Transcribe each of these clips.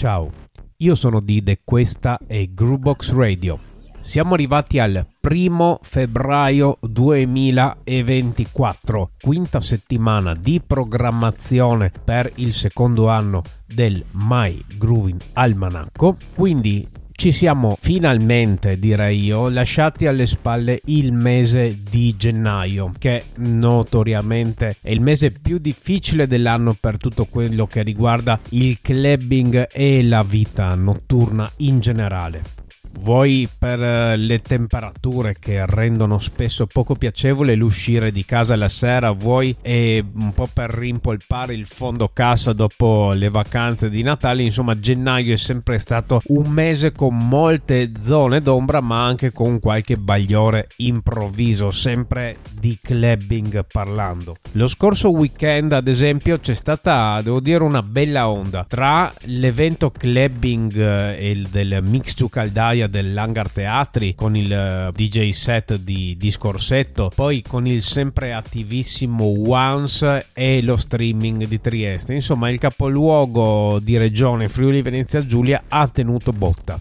Ciao, io sono Did e questa è Groovebox Radio. Siamo arrivati al 1° febbraio 2024, quinta settimana di programmazione per il secondo anno del My Groovin'Almanacco, quindi ci siamo finalmente, direi io, lasciati alle spalle il mese di gennaio, che notoriamente è il mese più difficile dell'anno per tutto quello che riguarda il clubbing e la vita notturna in generale. Voi per le temperature che rendono spesso poco piacevole l'uscire di casa la sera, voi e un po' per rimpolpare il fondo cassa dopo le vacanze di Natale, insomma gennaio è sempre stato un mese con molte zone d'ombra ma anche con qualche bagliore improvviso, sempre di clubbing parlando. Lo scorso weekend ad esempio c'è stata, devo dire, una bella onda tra l'evento clubbing e del Mix to Caldaia dell'Hangar Teatri con il DJ set di Discorsetto, poi con il sempre attivissimo Ones e lo streaming di Trieste. Insomma, il capoluogo di regione Friuli Venezia Giulia ha tenuto botta.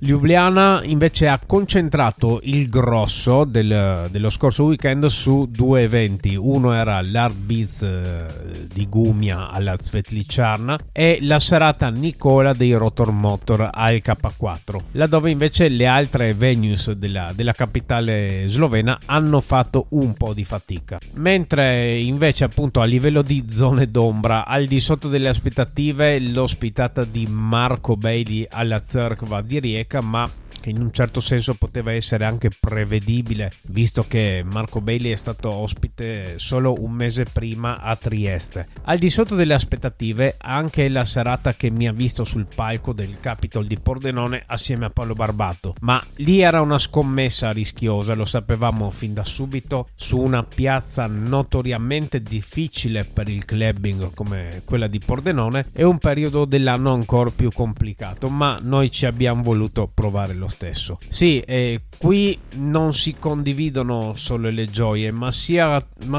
Ljubljana invece ha concentrato il grosso dello scorso weekend su due eventi. Uno era l'Art Beats di Gumia alla Svetlicarna e la serata Nicola dei Rotor Motor al K4, laddove invece le altre venues della capitale slovena hanno fatto un po' di fatica. Mentre invece appunto a livello di zone d'ombra, al di sotto delle aspettative, l'ospitata di Marco Bailey alla Zerkva di Rijeka, ma che in un certo senso poteva essere anche prevedibile, visto che Marco Bailey è stato ospite solo un mese prima a Trieste. Al di sotto delle aspettative anche la serata che mi ha visto sul palco del Capitol di Pordenone assieme a Paolo Barbato, ma lì era una scommessa rischiosa, lo sapevamo fin da subito, su una piazza notoriamente difficile per il clubbing come quella di Pordenone e un periodo dell'anno ancora più complicato, ma noi ci abbiamo voluto provare lo stesso. Sì, qui non si condividono solo le gioie, ma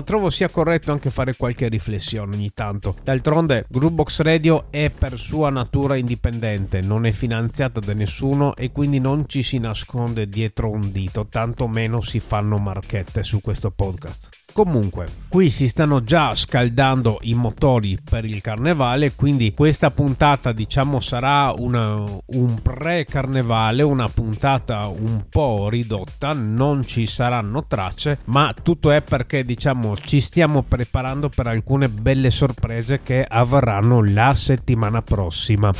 trovo sia corretto anche fare qualche riflessione ogni tanto. D'altronde Groovebox Radio è per sua natura indipendente, non è finanziata da nessuno e quindi non ci si nasconde dietro un dito, tanto meno si fanno marchette su questo podcast. Comunque, qui si stanno già scaldando i motori per il carnevale, quindi questa puntata diciamo sarà un pre-carnevale, una puntata un po' ridotta, non ci saranno tracce, ma tutto è perché diciamo ci stiamo preparando per alcune belle sorprese che avverranno la settimana prossima.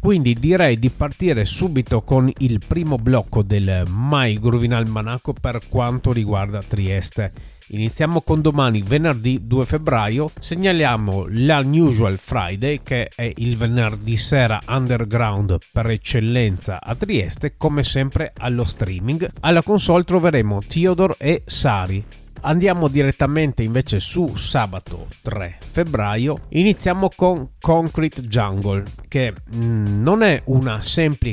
Quindi direi di partire subito con il primo blocco del My Groovin'Almanacco per quanto riguarda Trieste. Iniziamo con domani, venerdì 2 febbraio, segnaliamo l'Unusual Friday, che è il venerdì sera underground per eccellenza a Trieste, come sempre allo streaming. Alla console troveremo Theodor e Sari. Andiamo direttamente invece su sabato 3 febbraio, iniziamo con Concrete Jungle, che non è una semplice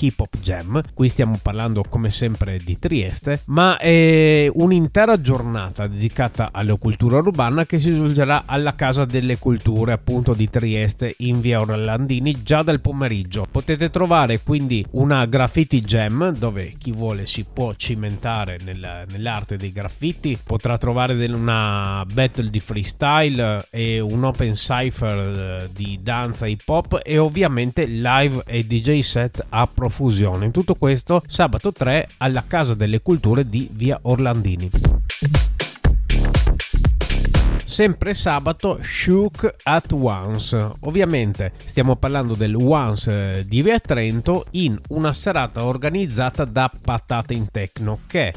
hip hop jam, qui stiamo parlando come sempre di Trieste, ma è un'intera giornata dedicata alla cultura urbana che si svolgerà alla Casa delle Culture appunto di Trieste in via Orlandini già dal pomeriggio. Potete trovare quindi una graffiti jam dove chi vuole si può cimentare nell'arte dei graffiti, potrà trovare una battle di freestyle e un open cypher di danza hip hop e ovviamente live e DJ set a profusione. Tutto questo sabato 3 alla Casa delle Culture di via Orlandini. Sempre sabato, Shook at Ones. Ovviamente stiamo parlando del Ones di via Trento in una serata organizzata da Patate in Tecno, che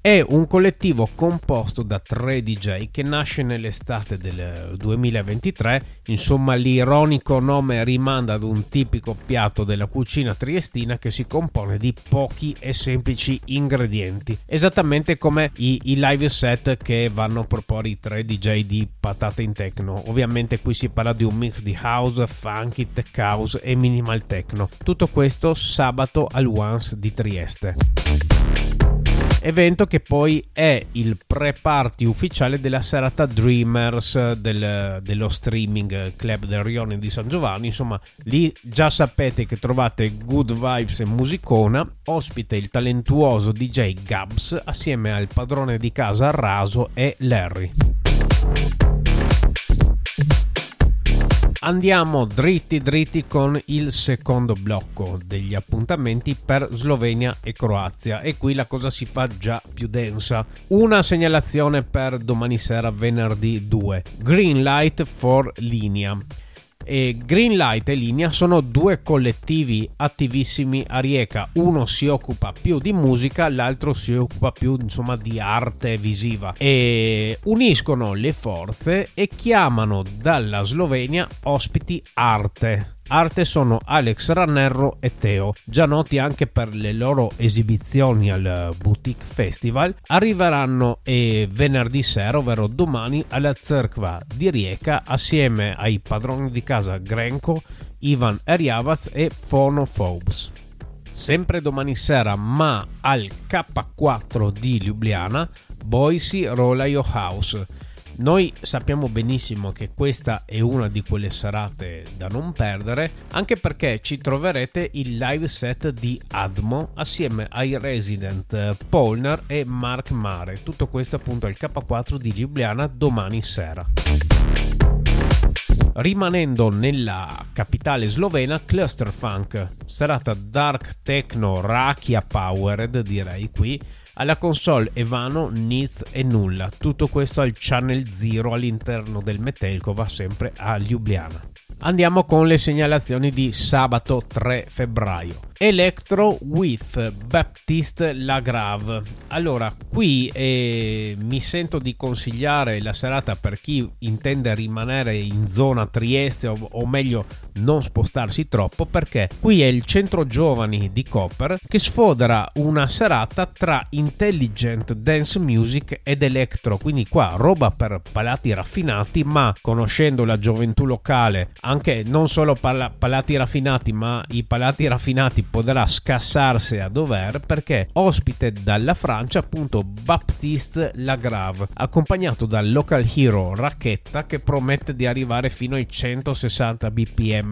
è un collettivo composto da 3 DJ che nasce nell'estate del 2023, insomma l'ironico nome rimanda ad un tipico piatto della cucina triestina che si compone di pochi e semplici ingredienti, esattamente come i live set che vanno a proporre i 3 DJ di Patate in Tecno. Ovviamente qui si parla di un mix di house, funky, tech house e minimal techno. Tutto questo sabato al Ones di Trieste. evento che poi è il pre-party ufficiale della serata Dreamers dello streaming club del Rione di San Giovanni. Insomma, lì già sapete che trovate Good Vibes e Musicona, ospite il talentuoso DJ Gabs assieme al padrone di casa Raso e Larry. Andiamo dritti con il secondo blocco degli appuntamenti per Slovenia e Croazia, e qui la cosa si fa già più densa. Una segnalazione per domani sera, venerdì 2, Greenlight for Linea. E Greenlight e Linea sono due collettivi attivissimi a Rijeka. Uno si occupa più di musica, l'altro si occupa più, insomma, di arte visiva, e uniscono le forze e chiamano dalla Slovenia ospiti arte. Arte sono Alex Rannero e Theo, già noti anche per le loro esibizioni al Boutique Festival. Arriveranno venerdì sera, ovvero domani, alla Zerkva di Rijeka assieme ai padroni di casa Grenko, Ivan Erjavac e Phonophobes. Sempre domani sera, ma al K4 di Ljubljana, Boysi Rolajo House. Noi sappiamo benissimo che questa è una di quelle serate da non perdere, anche perché ci troverete il live set di Admo assieme ai resident Polnar e Mark Mare. Tutto questo appunto al K4 di Ljubljana domani sera. Rimanendo nella capitale slovena, Cluster Funk, serata dark techno rakia powered, direi qui, alla console Evano, Niz e Nulla. Tutto questo al Channel Zero all'interno del Metelkova, sempre a Ljubljana. Andiamo con le segnalazioni di sabato 3 febbraio. Electro with Baptiste Lagrave. Allora, qui mi sento di consigliare la serata per chi intende rimanere in zona Trieste, o meglio non spostarsi troppo, perché qui è il centro giovani di Koper che sfodera una serata tra intelligent dance music ed electro, quindi qua roba per palati raffinati, ma conoscendo la gioventù locale, anche non solo palati raffinati, ma i palati raffinati potrà scassarsi a dover, perché ospite dalla Francia appunto Baptiste Lagrave, accompagnato dal local hero Racchetta, che promette di arrivare fino ai 160 bpm.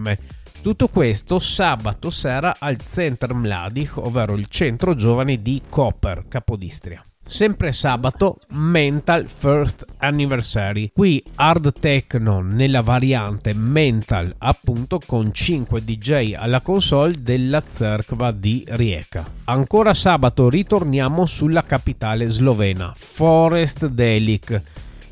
Tutto questo sabato sera al Center Mladih, ovvero il centro giovani di Koper, Capodistria. Sempre sabato, Mental First Anniversary, qui hard techno nella variante mental appunto, con 5 DJ alla console della Cerkva di Rijeka. Ancora sabato ritorniamo sulla capitale slovena, Forest Delic,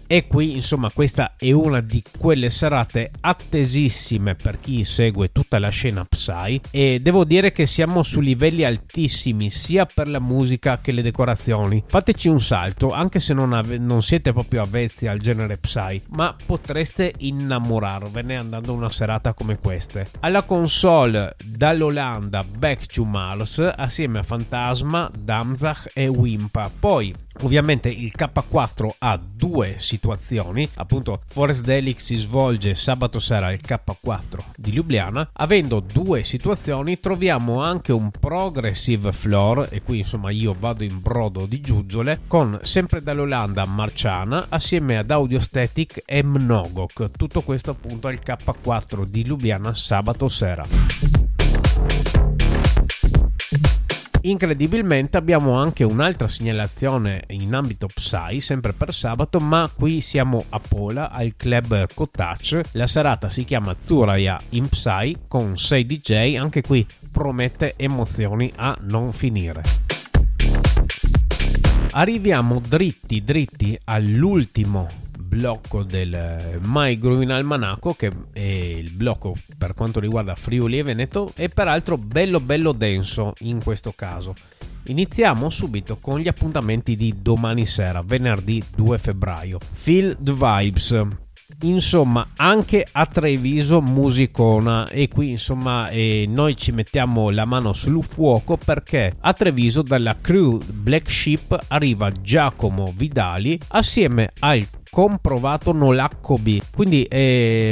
e qui insomma questa è una di quelle serate attesissime per chi segue tutta la scena Psy, e devo dire che siamo su livelli altissimi sia per la musica che le decorazioni. Fateci un salto, anche se non siete proprio avvezzi al genere Psy, ma potreste innamorarvene andando a una serata come queste. Alla console dall'Olanda Back to Mars assieme a Fantasma, Damzach e Wimpa. Poi ovviamente il K4 ha due situazioni, appunto Forest Delic si svolge sabato sera al K4 di Ljubljana. Avendo due situazioni troviamo anche un progressive floor, e qui insomma io vado in brodo di giuggiole, con sempre dall'Olanda Marciana assieme ad Audiostatic e Mnogok. Tutto questo appunto al K4 di Ljubljana sabato sera. Incredibilmente abbiamo anche un'altra segnalazione in ambito Psy, sempre per sabato, ma qui siamo a Pola al club Kotach. La serata si chiama Zuraja in Psy con 6 DJ, anche qui promette emozioni a non finire. Arriviamo dritti all'ultimo blocco del My Groovin'Almanacco, che è il blocco per quanto riguarda Friuli e Veneto, e peraltro bello denso in questo caso. Iniziamo subito con gli appuntamenti di domani sera, venerdì 2 febbraio. Feel the Vibes. Insomma, anche a Treviso Musicona, e qui insomma noi ci mettiamo la mano sul fuoco, perché a Treviso dalla crew Black Sheep arriva Giacomo Vidali assieme al comprovato Nolacco B, quindi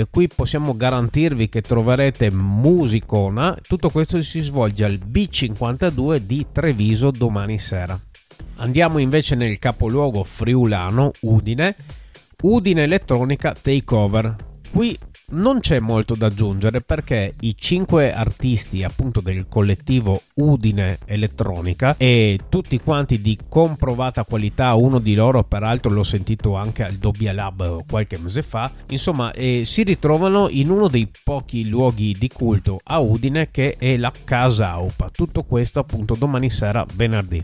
qui possiamo garantirvi che troverete Musicona. Tutto questo si svolge al B52 di Treviso domani sera. Andiamo invece nel capoluogo friulano, Udine. Udine Elettronica Takeover. Qui non c'è molto da aggiungere perché i 5 artisti appunto del collettivo Udine Elettronica, e tutti quanti di comprovata qualità, uno di loro peraltro l'ho sentito anche al Dobbia Lab qualche mese fa, insomma si ritrovano in uno dei pochi luoghi di culto a Udine che è la Casa Aupa. Tutto questo appunto domani sera, venerdì.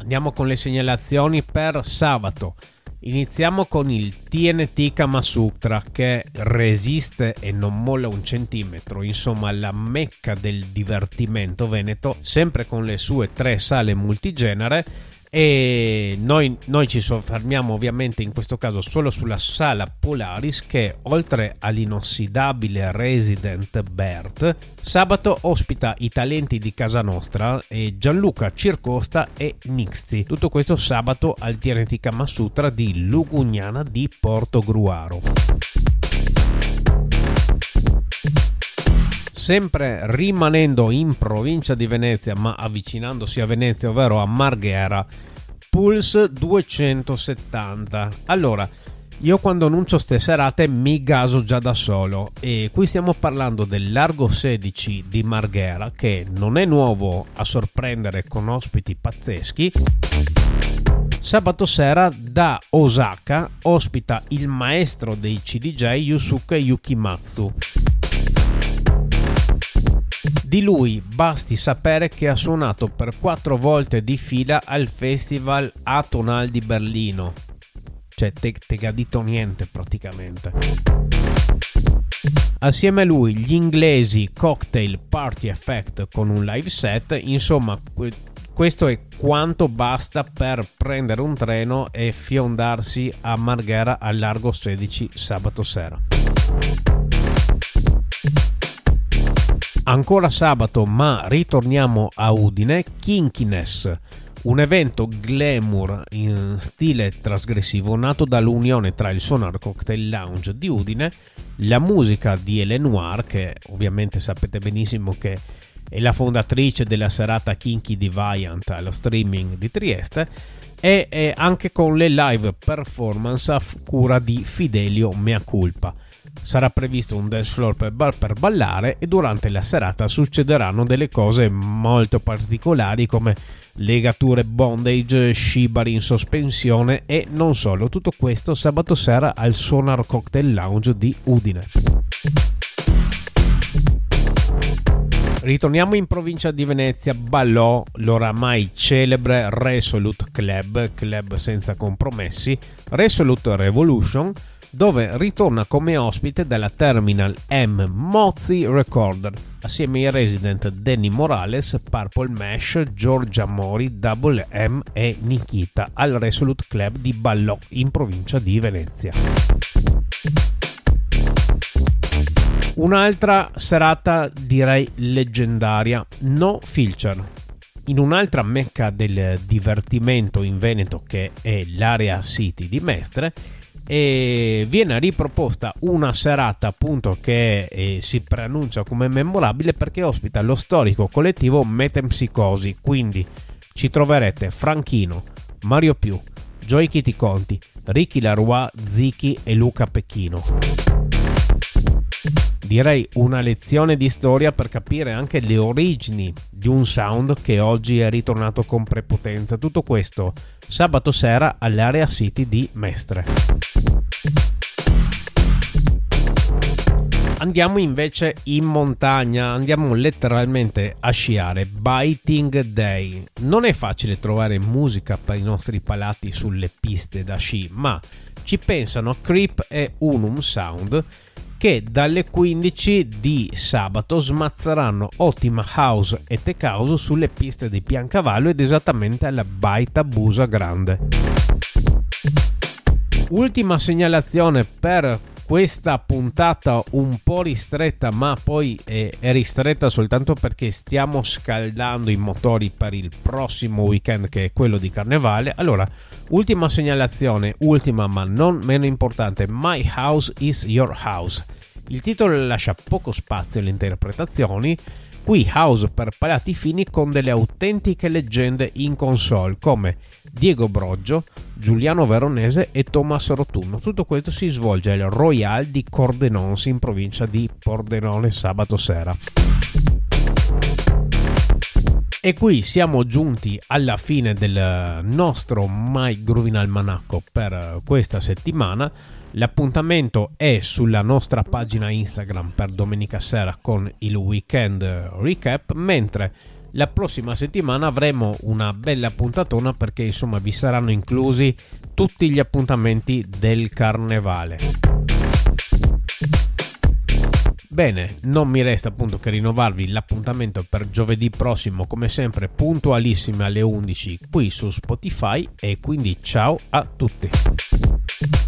Andiamo con le segnalazioni per sabato. Iniziamo con il TNT Kamasutra che resiste e non molla un centimetro, insomma la mecca del divertimento veneto, sempre con le sue 3 sale multigenere, e noi ci soffermiamo ovviamente in questo caso solo sulla sala Polaris che, oltre all'inossidabile Resident Bert, sabato ospita i talenti di casa nostra e Gianluca Circosta e Nixti. Tutto questo sabato al TNT Kamasutra di Lugugnana di Portogruaro. Sempre rimanendo in provincia di Venezia, ma avvicinandosi a Venezia, ovvero a Marghera, Pulse 270. Allora, io quando annuncio ste serate mi gaso già da solo, e qui stiamo parlando del Largo 16 di Marghera, che non è nuovo a sorprendere con ospiti pazzeschi. Sabato sera da Osaka ospita il maestro dei CDJ Yusuke Yukimatsu. Di lui basti sapere che ha suonato per 4 volte di fila al festival Atonal di Berlino, cioè te gadito niente praticamente. Assieme a lui gli inglesi Cocktail Party Effect con un live set. Insomma, questo è quanto basta per prendere un treno e fiondarsi a Marghera al Largo 16 sabato sera. Ancora sabato, ma ritorniamo a Udine, Kinkiness, un evento glamour in stile trasgressivo nato dall'unione tra il Sonar Cocktail Lounge di Udine, la musica di Elenoir, che ovviamente sapete benissimo che è la fondatrice della serata Kinky Deviant allo streaming di Trieste, e anche con le live performance a cura di Fidelio Mea Culpa. Sarà previsto un dance floor per ballare, e durante la serata succederanno delle cose molto particolari come legature bondage, shibari in sospensione e non solo. Tutto questo sabato sera al Sonar Cocktail Lounge di Udine. Ritorniamo in provincia di Venezia, ballò l'oramai celebre Resolute Club senza compromessi, Resolute Revolution, dove ritorna come ospite dalla Terminal M Mozzi Recorder assieme ai resident Danny Morales, Purple Mesh, Giorgia Mori, Double M e Nikita al Resolute Club di Ballò in provincia di Venezia. Un'altra serata direi leggendaria, No Filter. In un'altra mecca del divertimento in Veneto che è l'Area City di Mestre, e viene riproposta una serata appunto che si preannuncia come memorabile perché ospita lo storico collettivo Metempsicosi, quindi ci troverete Franchino, Mario Più, Joy Kitty Conti, Ricky Larroy, Zichi e Luca Pechino. Direi una lezione di storia per capire anche le origini di un sound che oggi è ritornato con prepotenza. Tutto questo sabato sera all'Area City di Mestre. Andiamo invece in montagna, andiamo letteralmente a sciare. Biting Day. Non è facile trovare musica per i nostri palati sulle piste da sci, ma ci pensano Creep e Unum Sound, che dalle 15 di sabato smazzeranno ottima house e tech house sulle piste di Piancavallo ed esattamente alla Baita Busa Grande. Ultima segnalazione per questa puntata un po' ristretta, ma poi è ristretta soltanto perché stiamo scaldando i motori per il prossimo weekend che è quello di Carnevale. Allora, ultima segnalazione, ultima ma non meno importante, My House is Your House. Il titolo lascia poco spazio alle interpretazioni. qui house per palati fini con delle autentiche leggende in console come Diego Broggio, Giuliano Veronese e Tommaso Rotunno. Tutto questo si svolge al Royal di Cordenons in provincia di Pordenone sabato sera. E qui siamo giunti alla fine del nostro My Groovin'Almanacco per questa settimana. L'appuntamento è sulla nostra pagina Instagram per domenica sera con il weekend recap, mentre la prossima settimana avremo una bella puntatona perché insomma vi saranno inclusi tutti gli appuntamenti del carnevale. Bene, non mi resta appunto che rinnovarvi l'appuntamento per giovedì prossimo, come sempre puntualissime alle 11 qui su Spotify, e quindi ciao a tutti.